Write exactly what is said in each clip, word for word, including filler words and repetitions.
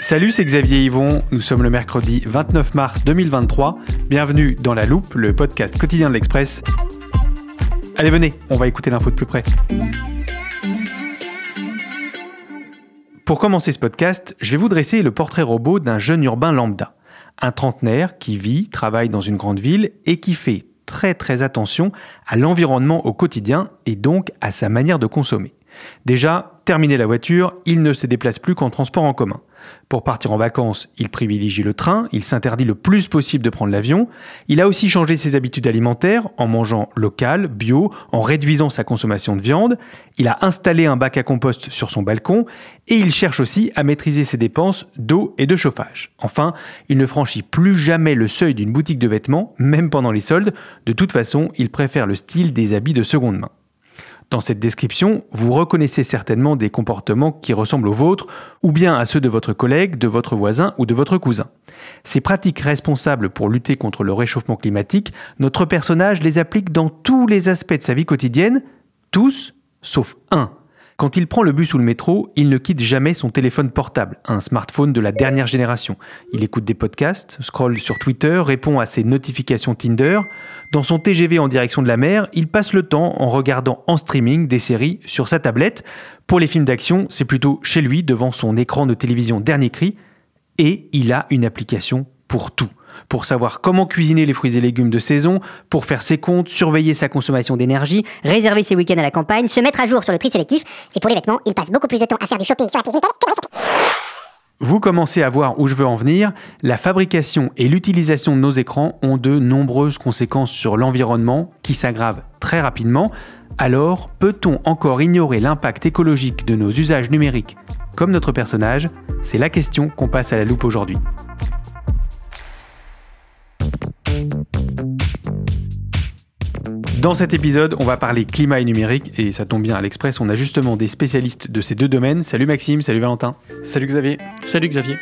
Salut, c'est Xavier Yvon, nous sommes le mercredi vingt-neuf mars deux mille vingt-trois. Bienvenue dans La Loupe, le podcast quotidien de l'Express. Allez, venez, on va écouter l'info de plus près. Pour commencer ce podcast, je vais vous dresser le portrait robot d'un jeune urbain lambda. Un trentenaire qui vit, travaille dans une grande ville et qui fait très très attention à l'environnement au quotidien et donc à sa manière de consommer. Déjà, terminé la voiture, il ne se déplace plus qu'en transport en commun. Pour partir en vacances, il privilégie le train, il s'interdit le plus possible de prendre l'avion. Il a aussi changé ses habitudes alimentaires en mangeant local, bio, en réduisant sa consommation de viande. Il a installé un bac à compost sur son balcon et il cherche aussi à maîtriser ses dépenses d'eau et de chauffage. Enfin, il ne franchit plus jamais le seuil d'une boutique de vêtements, même pendant les soldes. De toute façon, il préfère le style des habits de seconde main. Dans cette description, vous reconnaissez certainement des comportements qui ressemblent aux vôtres ou bien à ceux de votre collègue, de votre voisin ou de votre cousin. Ces pratiques responsables pour lutter contre le réchauffement climatique, notre personnage les applique dans tous les aspects de sa vie quotidienne, tous sauf un. Quand il prend le bus ou le métro, il ne quitte jamais son téléphone portable, un smartphone de la dernière génération. Il écoute des podcasts, scrolle sur Twitter, répond à ses notifications Tinder. Dans son T G V en direction de la mer, il passe le temps en regardant en streaming des séries sur sa tablette. Pour les films d'action, c'est plutôt chez lui, devant son écran de télévision dernier cri. Et il a une application pour tout. Pour savoir comment cuisiner les fruits et légumes de saison, pour faire ses comptes, surveiller sa consommation d'énergie, réserver ses week-ends à la campagne, se mettre à jour sur le tri sélectif, et pour les vêtements, il passe beaucoup plus de temps à faire du shopping sur la petite télé. Vous commencez à voir où je veux en venir, la fabrication et l'utilisation de nos écrans ont de nombreuses conséquences sur l'environnement qui s'aggravent très rapidement. Alors, peut-on encore ignorer l'impact écologique de nos usages numériques comme notre personnage? C'est la question qu'on passe à la loupe aujourd'hui. Dans cet épisode, on va parler climat et numérique, et ça tombe bien, à l'Express, on a justement des spécialistes de ces deux domaines. Salut Maxime, salut Valentin. Salut Xavier. Salut Xavier.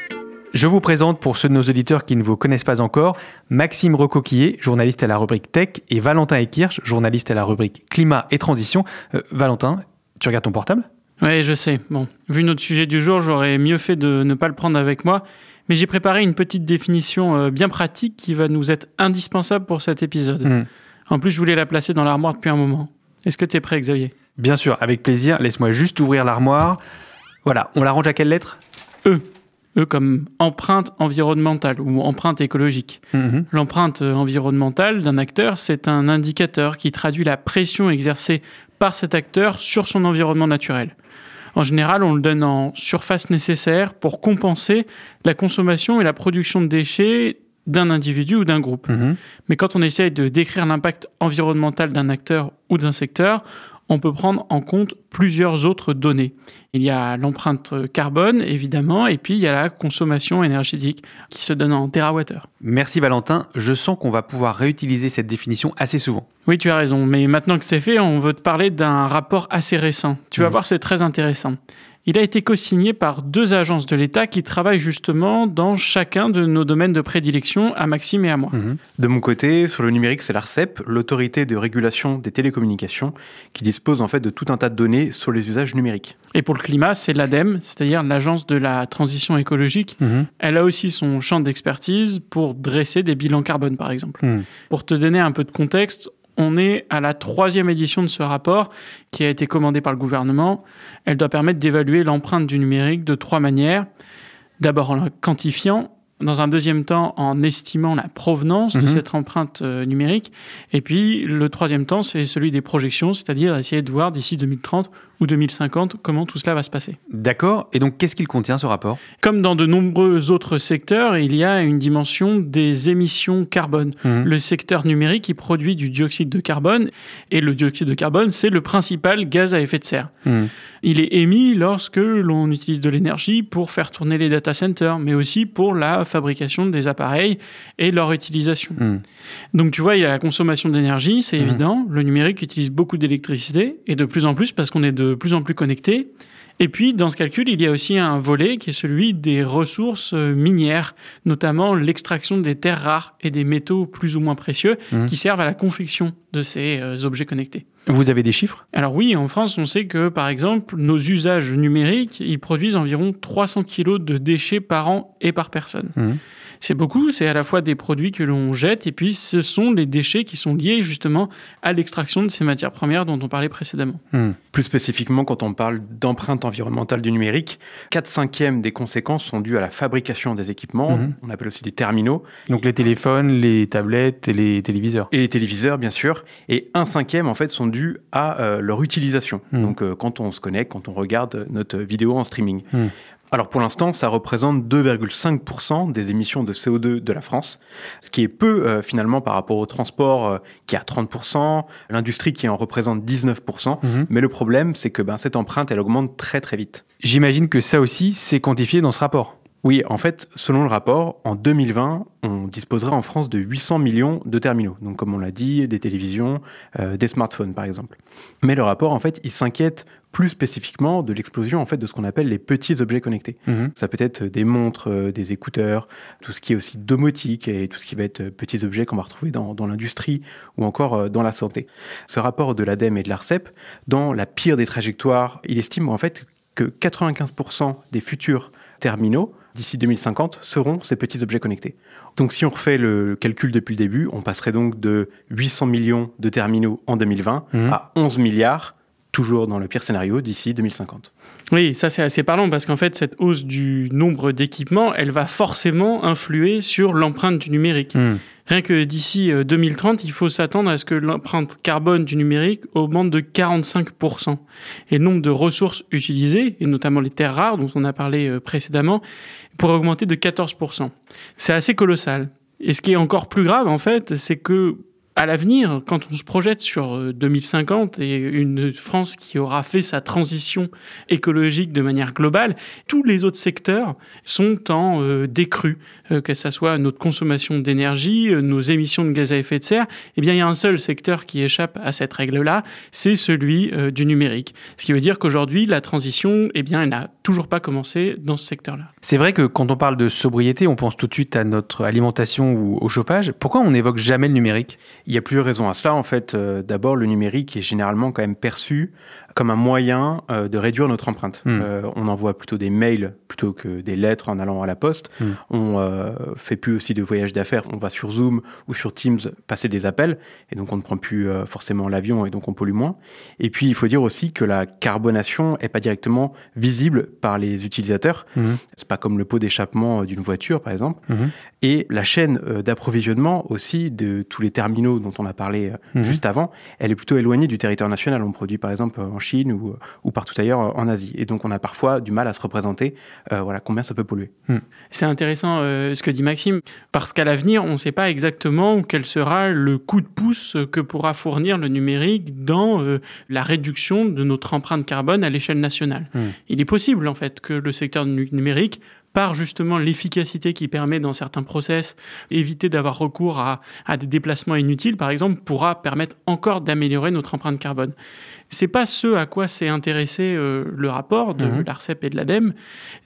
Je vous présente, pour ceux de nos auditeurs qui ne vous connaissent pas encore, Maxime Recoquillé, journaliste à la rubrique Tech, et Valentin Ehkirch, journaliste à la rubrique Climat et Transition. Euh, Valentin, tu regardes ton portable ? Ouais, je sais. Bon, vu notre sujet du jour, j'aurais mieux fait de ne pas le prendre avec moi, mais j'ai préparé une petite définition bien pratique qui va nous être indispensable pour cet épisode. Mmh. En plus, je voulais la placer dans l'armoire depuis un moment. Est-ce que tu es prêt, Xavier ? Bien sûr, avec plaisir. Laisse-moi juste ouvrir l'armoire. Voilà, on la range à quelle lettre ? E. E comme empreinte environnementale ou empreinte écologique. Mmh. L'empreinte environnementale d'un acteur, c'est un indicateur qui traduit la pression exercée par cet acteur sur son environnement naturel. En général, on le donne en surface nécessaire pour compenser la consommation et la production de déchets d'un individu ou d'un groupe. Mmh. Mais quand on essaye de décrire l'impact environnemental d'un acteur ou d'un secteur, on peut prendre en compte plusieurs autres données. Il y a l'empreinte carbone, évidemment, et puis il y a la consommation énergétique qui se donne en térawattheure. Merci Valentin, je sens qu'on va pouvoir réutiliser cette définition assez souvent. Oui, tu as raison, mais maintenant que c'est fait, on veut te parler d'un rapport assez récent. Tu vas mmh. voir, c'est très intéressant. Il a été co-signé par deux agences de l'État qui travaillent justement dans chacun de nos domaines de prédilection, à Maxime et à moi. Mmh. De mon côté, sur le numérique, c'est l'ARCEP, l'autorité de régulation des télécommunications, qui dispose en fait de tout un tas de données sur les usages numériques. Et pour le climat, c'est l'ADEME, c'est-à-dire l'agence de la transition écologique. Mmh. Elle a aussi son champ d'expertise pour dresser des bilans carbone, par exemple. Mmh. Pour te donner un peu de contexte, on est à la troisième édition de ce rapport qui a été commandé par le gouvernement. Elle doit permettre d'évaluer l'empreinte du numérique de trois manières. D'abord en la quantifiant, dans un deuxième temps en estimant la provenance mmh. de cette empreinte euh, numérique, et puis le troisième temps c'est celui des projections, c'est-à-dire essayer de voir d'ici deux mille trente ou deux mille cinquante comment tout cela va se passer. D'accord, et donc qu'est-ce qu'il contient ce rapport ? Comme dans de nombreux autres secteurs, il y a une dimension des émissions carbone. Mmh. Le secteur numérique il produit du dioxyde de carbone, et le dioxyde de carbone c'est le principal gaz à effet de serre. Mmh. Il est émis lorsque l'on utilise de l'énergie pour faire tourner les data centers, mais aussi pour la fabrication des appareils et leur utilisation. Mmh. Donc tu vois, il y a la consommation d'énergie, c'est mmh. évident. Le numérique utilise beaucoup d'électricité, et de plus en plus parce qu'on est de plus en plus connectés. Et puis, dans ce calcul, il y a aussi un volet qui est celui des ressources minières, notamment l'extraction des terres rares et des métaux plus ou moins précieux mmh. qui servent à la confection de ces euh, objets connectés. Vous avez des chiffres ? Alors oui, en France, on sait que, par exemple, nos usages numériques, ils produisent environ trois cents kilos de déchets par an et par personne. Mmh. C'est beaucoup, c'est à la fois des produits que l'on jette, et puis ce sont les déchets qui sont liés justement à l'extraction de ces matières premières dont on parlait précédemment. Mmh. Plus spécifiquement, quand on parle d'empreinte environnementale du numérique, quatre cinquièmes des conséquences sont dues à la fabrication des équipements, mmh. on appelle aussi des terminaux. Donc les téléphones, les tablettes et les téléviseurs. Et les téléviseurs, bien sûr. Et un cinquième, en fait, sont dus à euh, leur utilisation. Mmh. Donc euh, quand on se connecte, quand on regarde notre vidéo en streaming. Mmh. Alors pour l'instant, ça représente deux virgule cinq pour cent des émissions de C O deux de la France, ce qui est peu euh, finalement par rapport au transport euh, qui est à trente pour cent, l'industrie qui en représente dix-neuf pour cent, mm-hmm. mais le problème c'est que ben, cette empreinte elle augmente très très vite. J'imagine que ça aussi c'est quantifié dans ce rapport. Oui, en fait, selon le rapport, en deux mille vingt, on disposerait en France de huit cents millions de terminaux. Donc, comme on l'a dit, des télévisions, euh, des smartphones, par exemple. Mais le rapport, en fait, il s'inquiète plus spécifiquement de l'explosion, en fait, de ce qu'on appelle les petits objets connectés. Mmh. Ça peut être des montres, euh, des écouteurs, tout ce qui est aussi domotique et tout ce qui va être petits objets qu'on va retrouver dans, dans l'industrie ou encore euh, dans la santé. Ce rapport de l'ADEME et de l'ARCEP, dans la pire des trajectoires, il estime, en fait, que quatre-vingt-quinze pour cent des futurs terminaux d'ici deux mille cinquante seront ces petits objets connectés. Donc si on refait le calcul depuis le début, on passerait donc de huit cents millions de terminaux en deux mille vingt mmh. à onze milliards, toujours dans le pire scénario, d'ici deux mille cinquante. Oui, ça c'est assez parlant parce qu'en fait, cette hausse du nombre d'équipements, elle va forcément influer sur l'empreinte du numérique. Mmh. Rien que d'ici deux mille trente, il faut s'attendre à ce que l'empreinte carbone du numérique augmente de quarante-cinq pour cent. Et le nombre de ressources utilisées, et notamment les terres rares dont on a parlé précédemment, pourrait augmenter de quatorze pour cent. C'est assez colossal. Et ce qui est encore plus grave, en fait, c'est que à l'avenir, quand on se projette sur deux mille cinquante et une France qui aura fait sa transition écologique de manière globale, tous les autres secteurs sont en euh, décrue, euh, que ça soit notre consommation d'énergie, euh, nos émissions de gaz à effet de serre. Eh bien, il y a un seul secteur qui échappe à cette règle-là, c'est celui euh, du numérique. Ce qui veut dire qu'aujourd'hui, la transition, eh bien, elle n'a toujours pas commencé dans ce secteur-là. C'est vrai que quand on parle de sobriété, on pense tout de suite à notre alimentation ou au chauffage. Pourquoi on n'évoque jamais le numérique ? Il y a plusieurs raisons à cela. En fait, euh, d'abord, le numérique est généralement quand même perçu comme un moyen euh, de réduire notre empreinte. Mmh. Euh, on envoie plutôt des mails plutôt que des lettres en allant à la poste. Mmh. On euh, fait plus aussi de voyages d'affaires. On va sur Zoom ou sur Teams passer des appels. Et donc, on ne prend plus euh, forcément l'avion et donc on pollue moins. Et puis, il faut dire aussi que la carbonation n'est pas directement visible par les utilisateurs. Mmh. C'est pas comme le pot d'échappement d'une voiture, par exemple. Mmh. Et la chaîne euh, d'approvisionnement aussi de tous les terminaux dont on a parlé mmh. juste avant, elle est plutôt éloignée du territoire national. On produit par exemple en Chine ou, ou partout ailleurs en Asie. Et donc on a parfois du mal à se représenter euh, voilà, combien ça peut polluer. Mmh. C'est intéressant euh, ce que dit Maxime, parce qu'à l'avenir, on ne sait pas exactement quel sera le coup de pouce que pourra fournir le numérique dans euh, la réduction de notre empreinte carbone à l'échelle nationale. Mmh. Il est possible en fait que le secteur du numérique, par justement l'efficacité qui permet dans certains process, éviter d'avoir recours à, à des déplacements inutiles, par exemple, pourra permettre encore d'améliorer notre empreinte carbone. C'est pas ce à quoi s'est intéressé euh, le rapport de mmh. l'ARCEP et de l'ADEME.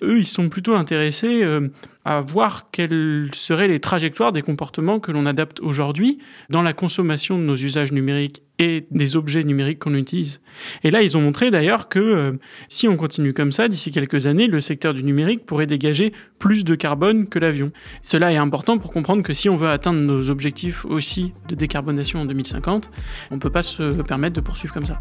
Eux, ils sont plutôt intéressés euh, à voir quelles seraient les trajectoires des comportements que l'on adapte aujourd'hui dans la consommation de nos usages numériques et des objets numériques qu'on utilise. Et là, ils ont montré d'ailleurs que euh, si on continue comme ça, d'ici quelques années, le secteur du numérique pourrait dégager plus de carbone que l'avion. Cela est important pour comprendre que si on veut atteindre nos objectifs aussi de décarbonation en deux mille cinquante, on ne peut pas se permettre de poursuivre comme ça.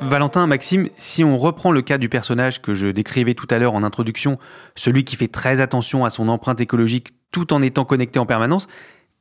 Valentin, Maxime, si on reprend le cas du personnage que je décrivais tout à l'heure en introduction, celui qui fait très attention à son empreinte écologique tout en étant connecté en permanence,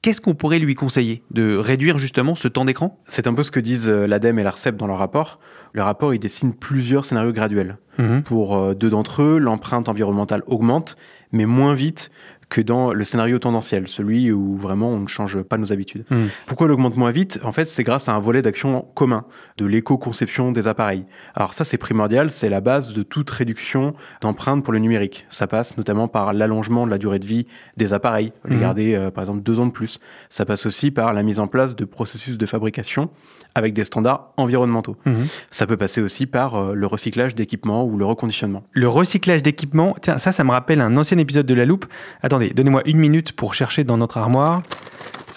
qu'est-ce qu'on pourrait lui conseiller de réduire justement ce temps d'écran ? C'est un peu ce que disent l'ADEME et l'ARCEP dans leur rapport. Le rapport, il dessine plusieurs scénarios graduels. Mmh. Pour deux d'entre eux, l'empreinte environnementale augmente, mais moins vite que dans le scénario tendanciel, celui où vraiment on ne change pas nos habitudes. Mmh. Pourquoi elle augmente moins vite ? En fait, c'est grâce à un volet d'action commun, de l'éco-conception des appareils. Alors ça, c'est primordial, c'est la base de toute réduction d'empreinte pour le numérique. Ça passe notamment par l'allongement de la durée de vie des appareils, les mmh. garder euh, par exemple deux ans de plus. Ça passe aussi par la mise en place de processus de fabrication avec des standards environnementaux. Mmh. Ça peut passer aussi par euh, le recyclage d'équipements ou le reconditionnement. Le recyclage d'équipements, tiens, ça, ça me rappelle un ancien épisode de La Loupe. Attends, Attendez, donnez-moi une minute pour chercher dans notre armoire.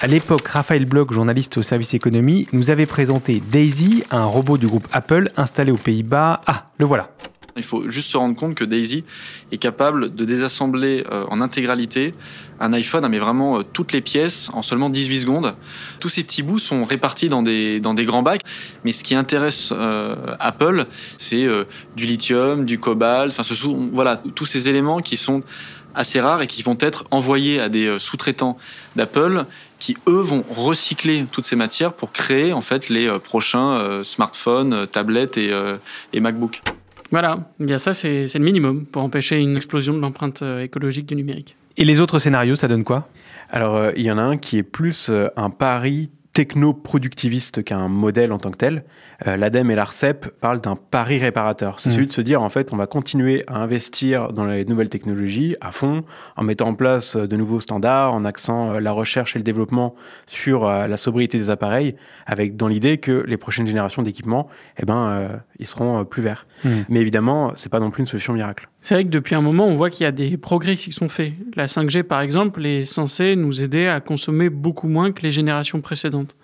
À l'époque, Raphaël Bloch, journaliste au service économie, nous avait présenté Daisy, un robot du groupe Apple installé aux Pays-Bas. Ah, le voilà. Il faut juste se rendre compte que Daisy est capable de désassembler euh, en intégralité un iPhone, mais vraiment euh, toutes les pièces en seulement dix-huit secondes. Tous ces petits bouts sont répartis dans des, dans des grands bacs. Mais ce qui intéresse euh, Apple, c'est euh, du lithium, du cobalt, enfin, ce, voilà, tous ces éléments qui sont assez rares et qui vont être envoyés à des sous-traitants d'Apple qui, eux, vont recycler toutes ces matières pour créer en fait les prochains euh, smartphones, tablettes et, euh, et MacBooks. Voilà, bien ça c'est, c'est le minimum pour empêcher une explosion de l'empreinte écologique du numérique. Et les autres scénarios, ça donne quoi ? Alors, euh, il y en a un qui est plus euh, un pari techno-productiviste qu'un modèle en tant que tel. Euh, L'ADEME et l'ARCEP parlent d'un pari réparateur. C'est mmh. celui de se dire, en fait, on va continuer à investir dans les nouvelles technologies à fond, en mettant en place de nouveaux standards, en axant la recherche et le développement sur euh, la sobriété des appareils, avec dans l'idée que les prochaines générations d'équipements, eh ben, euh, ils seront euh, plus verts. Mmh. Mais évidemment, c'est pas non plus une solution miracle. C'est vrai que depuis un moment, on voit qu'il y a des progrès qui sont faits. La cinq G, par exemple, est censée nous aider à consommer beaucoup moins que les générations précédentes.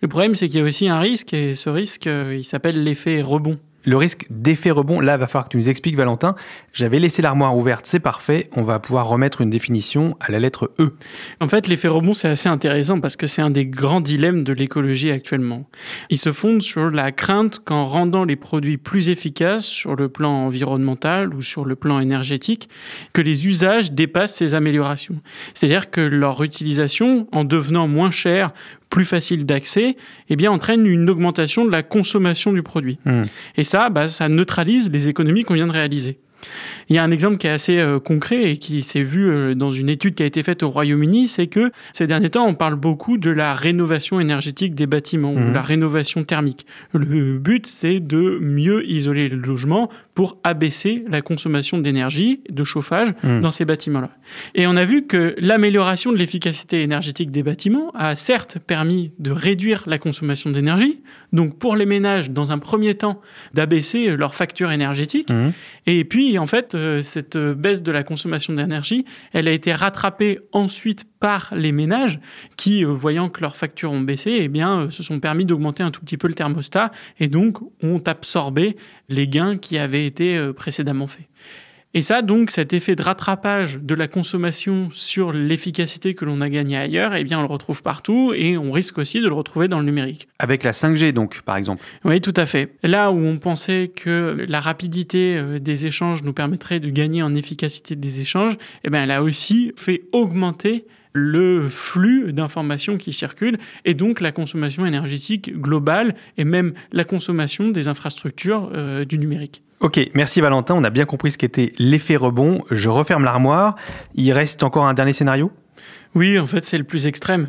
Le problème, c'est qu'il y a aussi un risque, et ce risque, il s'appelle l'effet rebond. Le risque d'effet rebond, là, il va falloir que tu nous expliques, Valentin. J'avais laissé l'armoire ouverte, c'est parfait. On va pouvoir remettre une définition à la lettre E. En fait, l'effet rebond, c'est assez intéressant parce que c'est un des grands dilemmes de l'écologie actuellement. Il se fonde sur la crainte qu'en rendant les produits plus efficaces sur le plan environnemental ou sur le plan énergétique, que les usages dépassent ces améliorations. C'est-à-dire que leur utilisation, en devenant moins chère, plus facile d'accès, eh bien, entraîne une augmentation de la consommation du produit. Mmh. Et ça, bah, ça neutralise les économies qu'on vient de réaliser. Il y a un exemple qui est assez euh, concret et qui s'est vu euh, dans une étude qui a été faite au Royaume-Uni, c'est que ces derniers temps, on parle beaucoup de la rénovation énergétique des bâtiments, mmh. ou la rénovation thermique. Le but, c'est de mieux isoler le logement pour abaisser la consommation d'énergie, de chauffage mmh. dans ces bâtiments-là. Et on a vu que l'amélioration de l'efficacité énergétique des bâtiments a certes permis de réduire la consommation d'énergie, donc pour les ménages, dans un premier temps, d'abaisser leur facture énergétique, mmh. et puis et en fait, cette baisse de la consommation d'énergie, elle a été rattrapée ensuite par les ménages qui, voyant que leurs factures ont baissé, eh bien, se sont permis d'augmenter un tout petit peu le thermostat et donc ont absorbé les gains qui avaient été précédemment faits. Et ça, donc, cet effet de rattrapage de la consommation sur l'efficacité que l'on a gagnée ailleurs, eh bien, on le retrouve partout et on risque aussi de le retrouver dans le numérique. Avec la cinq G, donc, par exemple. Oui, tout à fait. Là où on pensait que la rapidité des échanges nous permettrait de gagner en efficacité des échanges, eh bien, elle a aussi fait augmenter le flux d'informations qui circulent et donc la consommation énergétique globale et même la consommation des infrastructures euh, du numérique. Ok, merci Valentin, on a bien compris ce qu'était l'effet rebond. Je referme l'armoire. Il reste encore un dernier scénario ? Oui, en fait, c'est le plus extrême.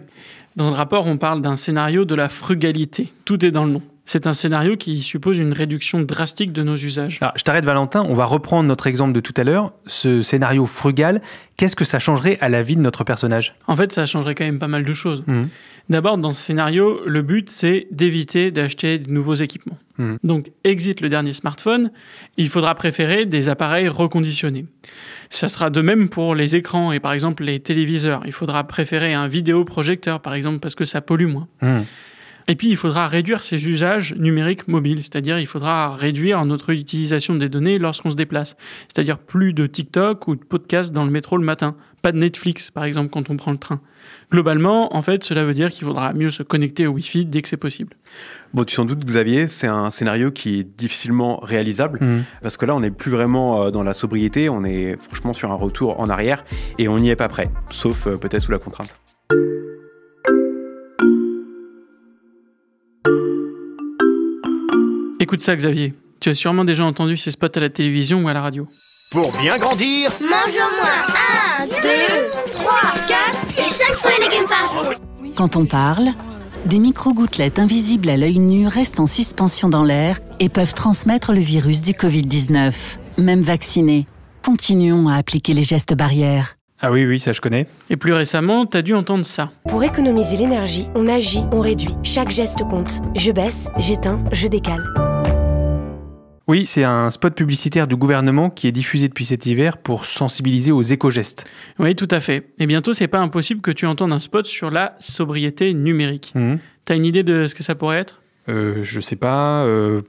Dans le rapport, on parle d'un scénario de la frugalité. Tout est dans le nom. C'est un scénario qui suppose une réduction drastique de nos usages. Alors, je t'arrête Valentin, on va reprendre notre exemple de tout à l'heure. Ce scénario frugal, qu'est-ce que ça changerait à la vie de notre personnage ? En fait, ça changerait quand même pas mal de choses. Mmh. D'abord, dans ce scénario, le but, c'est d'éviter d'acheter de nouveaux équipements. Mmh. Donc, exit le dernier smartphone, il faudra préférer des appareils reconditionnés. Ça sera de même pour les écrans et par exemple les téléviseurs. Il faudra préférer un vidéoprojecteur, par exemple, parce que ça pollue moins. Mmh. Et puis, il faudra réduire ses usages numériques mobiles, c'est-à-dire il faudra réduire notre utilisation des données lorsqu'on se déplace. C'est-à-dire plus de TikTok ou de podcasts dans le métro le matin, pas de Netflix, par exemple, quand on prend le train. Globalement, en fait, cela veut dire qu'il faudra mieux se connecter au Wi-Fi dès que c'est possible. Bon, tu t'en doutes, Xavier, c'est un scénario qui est difficilement réalisable, mmh. parce que là, on n'est plus vraiment dans la sobriété, on est franchement sur un retour en arrière, et on n'y est pas prêt, sauf peut-être sous la contrainte. Écoute ça, Xavier. Tu as sûrement déjà entendu ces spots à la télévision ou à la radio. Pour bien grandir, mange au moins un, deux, trois, quatre et cinq fruits et légumes par jour. Quand on parle, des micro-gouttelettes invisibles à l'œil nu restent en suspension dans l'air et peuvent transmettre le virus du covid dix-neuf. Même vaccinés, continuons à appliquer les gestes barrières. Ah oui, oui, ça je connais. Et plus récemment, t'as dû entendre ça. Pour économiser l'énergie, on agit, on réduit. Chaque geste compte. Je baisse, j'éteins, je décale. Oui, c'est un spot publicitaire du gouvernement qui est diffusé depuis cet hiver pour sensibiliser aux éco-gestes. Oui, tout à fait. Et bientôt, c'est pas impossible que tu entendes un spot sur la sobriété numérique. Mmh. T'as une idée de ce que ça pourrait être ? euh, Je sais pas. Euh,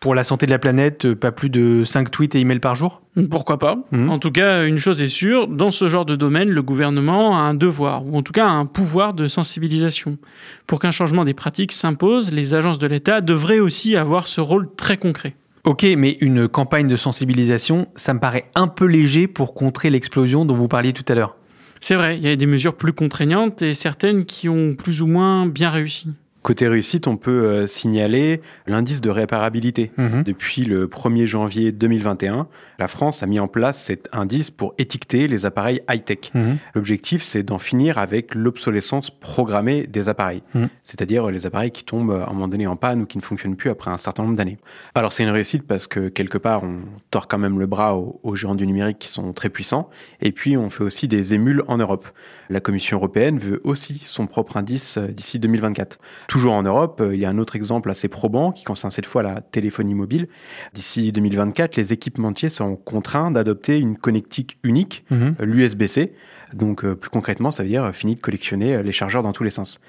pour la santé de la planète, pas plus de cinq tweets et emails par jour ? Pourquoi pas ? Mmh. En tout cas, une chose est sûre, dans ce genre de domaine, le gouvernement a un devoir, ou en tout cas un pouvoir de sensibilisation. Pour qu'un changement des pratiques s'impose, les agences de l'État devraient aussi avoir ce rôle très concret. Ok, mais une campagne de sensibilisation, ça me paraît un peu léger pour contrer l'explosion dont vous parliez tout à l'heure. C'est vrai, il y a des mesures plus contraignantes et certaines qui ont plus ou moins bien réussi. Côté réussite, on peut signaler l'indice de réparabilité. Mmh. Depuis le premier janvier deux mille vingt et un, la France a mis en place cet indice pour étiqueter les appareils high-tech. Mmh. L'objectif, c'est d'en finir avec l'obsolescence programmée des appareils, mmh. c'est-à-dire les appareils qui tombent à un moment donné en panne ou qui ne fonctionnent plus après un certain nombre d'années. Alors c'est une réussite parce que quelque part, on tord quand même le bras aux, aux géants du numérique qui sont très puissants. Et puis, on fait aussi des émules en Europe. La Commission européenne veut aussi son propre indice d'ici deux mille vingt-quatre. Toujours en Europe, il y a un autre exemple assez probant qui concerne cette fois la téléphonie mobile. D'ici deux mille vingt-quatre, les équipementiers seront contraints d'adopter une connectique unique, mmh. l'U S B C. Donc plus concrètement, ça veut dire fini de collectionner les chargeurs dans tous les sens.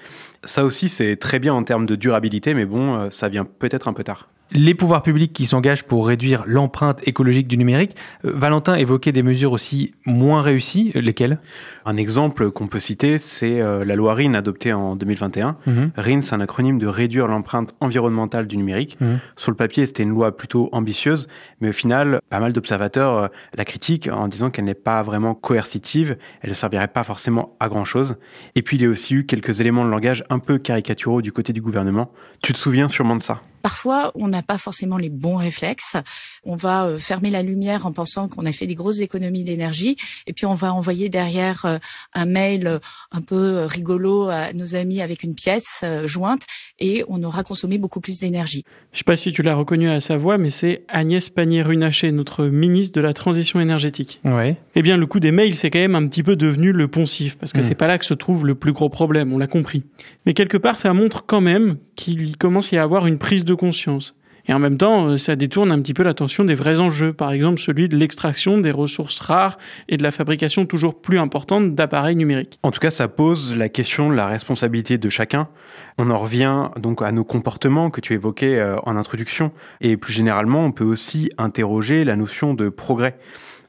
Ça aussi, c'est très bien en termes de durabilité, mais bon, ça vient peut-être un peu tard. Les pouvoirs publics qui s'engagent pour réduire l'empreinte écologique du numérique. Valentin évoquait des mesures aussi moins réussies. Lesquelles ? Un exemple qu'on peut citer, c'est la loi R I N adoptée en deux mille vingt et un. Mmh. R I N, c'est un acronyme de réduire l'empreinte environnementale du numérique. Mmh. Sur le papier, c'était une loi plutôt ambitieuse, mais au final, pas mal d'observateurs la critiquent en disant qu'elle n'est pas vraiment coercitive, elle ne servirait pas forcément à grand-chose. Et puis, il y a aussi eu quelques éléments de langage un peu caricaturaux du côté du gouvernement. Tu te souviens sûrement de ça ? Parfois, on n'a pas forcément les bons réflexes. On va fermer la lumière en pensant qu'on a fait des grosses économies d'énergie. Et puis, on va envoyer derrière un mail un peu rigolo à nos amis avec une pièce jointe. Et on aura consommé beaucoup plus d'énergie. Je ne sais pas si tu l'as reconnu à sa voix, mais c'est Agnès Pannier-Runacher, notre ministre de la Transition énergétique. Ouais. Eh bien, le coup des mails, c'est quand même un petit peu devenu le poncif. Parce que mmh. c'est pas là que se trouve le plus gros problème, on l'a compris. Mais quelque part, ça montre quand même qu'il commence à y avoir une prise de de conscience. Et en même temps, ça détourne un petit peu l'attention des vrais enjeux, par exemple celui de l'extraction des ressources rares et de la fabrication toujours plus importante d'appareils numériques. En tout cas, ça pose la question de la responsabilité de chacun. On en revient donc à nos comportements que tu évoquais en introduction. Et plus généralement, on peut aussi interroger la notion de progrès.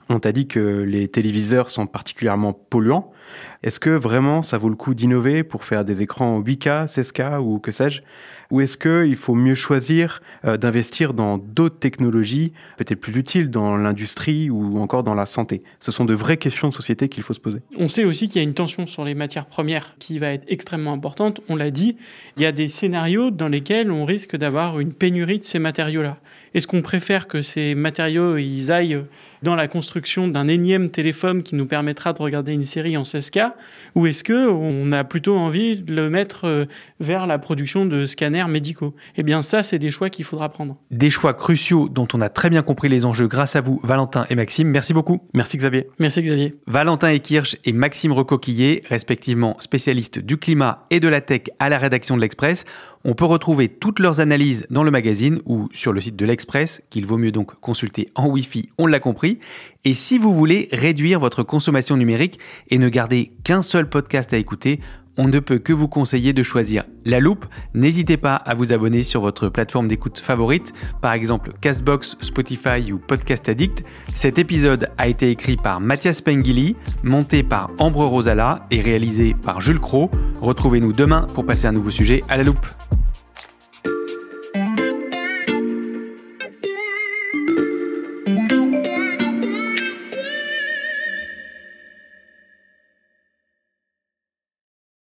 On t'a dit que les téléviseurs sont particulièrement polluants. Est-ce que vraiment ça vaut le coup d'innover pour faire des écrans huit K, seize K ou que sais-je ? Ou est-ce qu'il faut mieux choisir d'investir dans d'autres technologies, peut-être plus utiles dans l'industrie ou encore dans la santé ? Ce sont de vraies questions de société qu'il faut se poser. On sait aussi qu'il y a une tension sur les matières premières qui va être extrêmement importante. On l'a dit, il y a des scénarios dans lesquels on risque d'avoir une pénurie de ces matériaux-là. Est-ce qu'on préfère que ces matériaux ils aillent dans la construction d'un énième téléphone qui nous permettra de regarder une série en seize K ? Ou est-ce qu'on a plutôt envie de le mettre vers la production de scanners vétérinaires médicaux. Eh bien ça, c'est des choix qu'il faudra prendre. Des choix cruciaux dont on a très bien compris les enjeux grâce à vous, Valentin et Maxime. Merci beaucoup. Merci Xavier. Merci Xavier. Valentin Ehkirch et Maxime Recoquillé, respectivement spécialistes du climat et de la tech à la rédaction de l'Express. On peut retrouver toutes leurs analyses dans le magazine ou sur le site de l'Express, qu'il vaut mieux donc consulter en Wi-Fi, on l'a compris. Et si vous voulez réduire votre consommation numérique et ne garder qu'un seul podcast à écouter, on ne peut que vous conseiller de choisir La Loupe. N'hésitez pas à vous abonner sur votre plateforme d'écoute favorite, par exemple Castbox, Spotify ou Podcast Addict. Cet épisode a été écrit par Mathias Penguilly, monté par Ambre Rosala et réalisé par Jules Krot. Retrouvez-nous demain pour passer un nouveau sujet à La Loupe.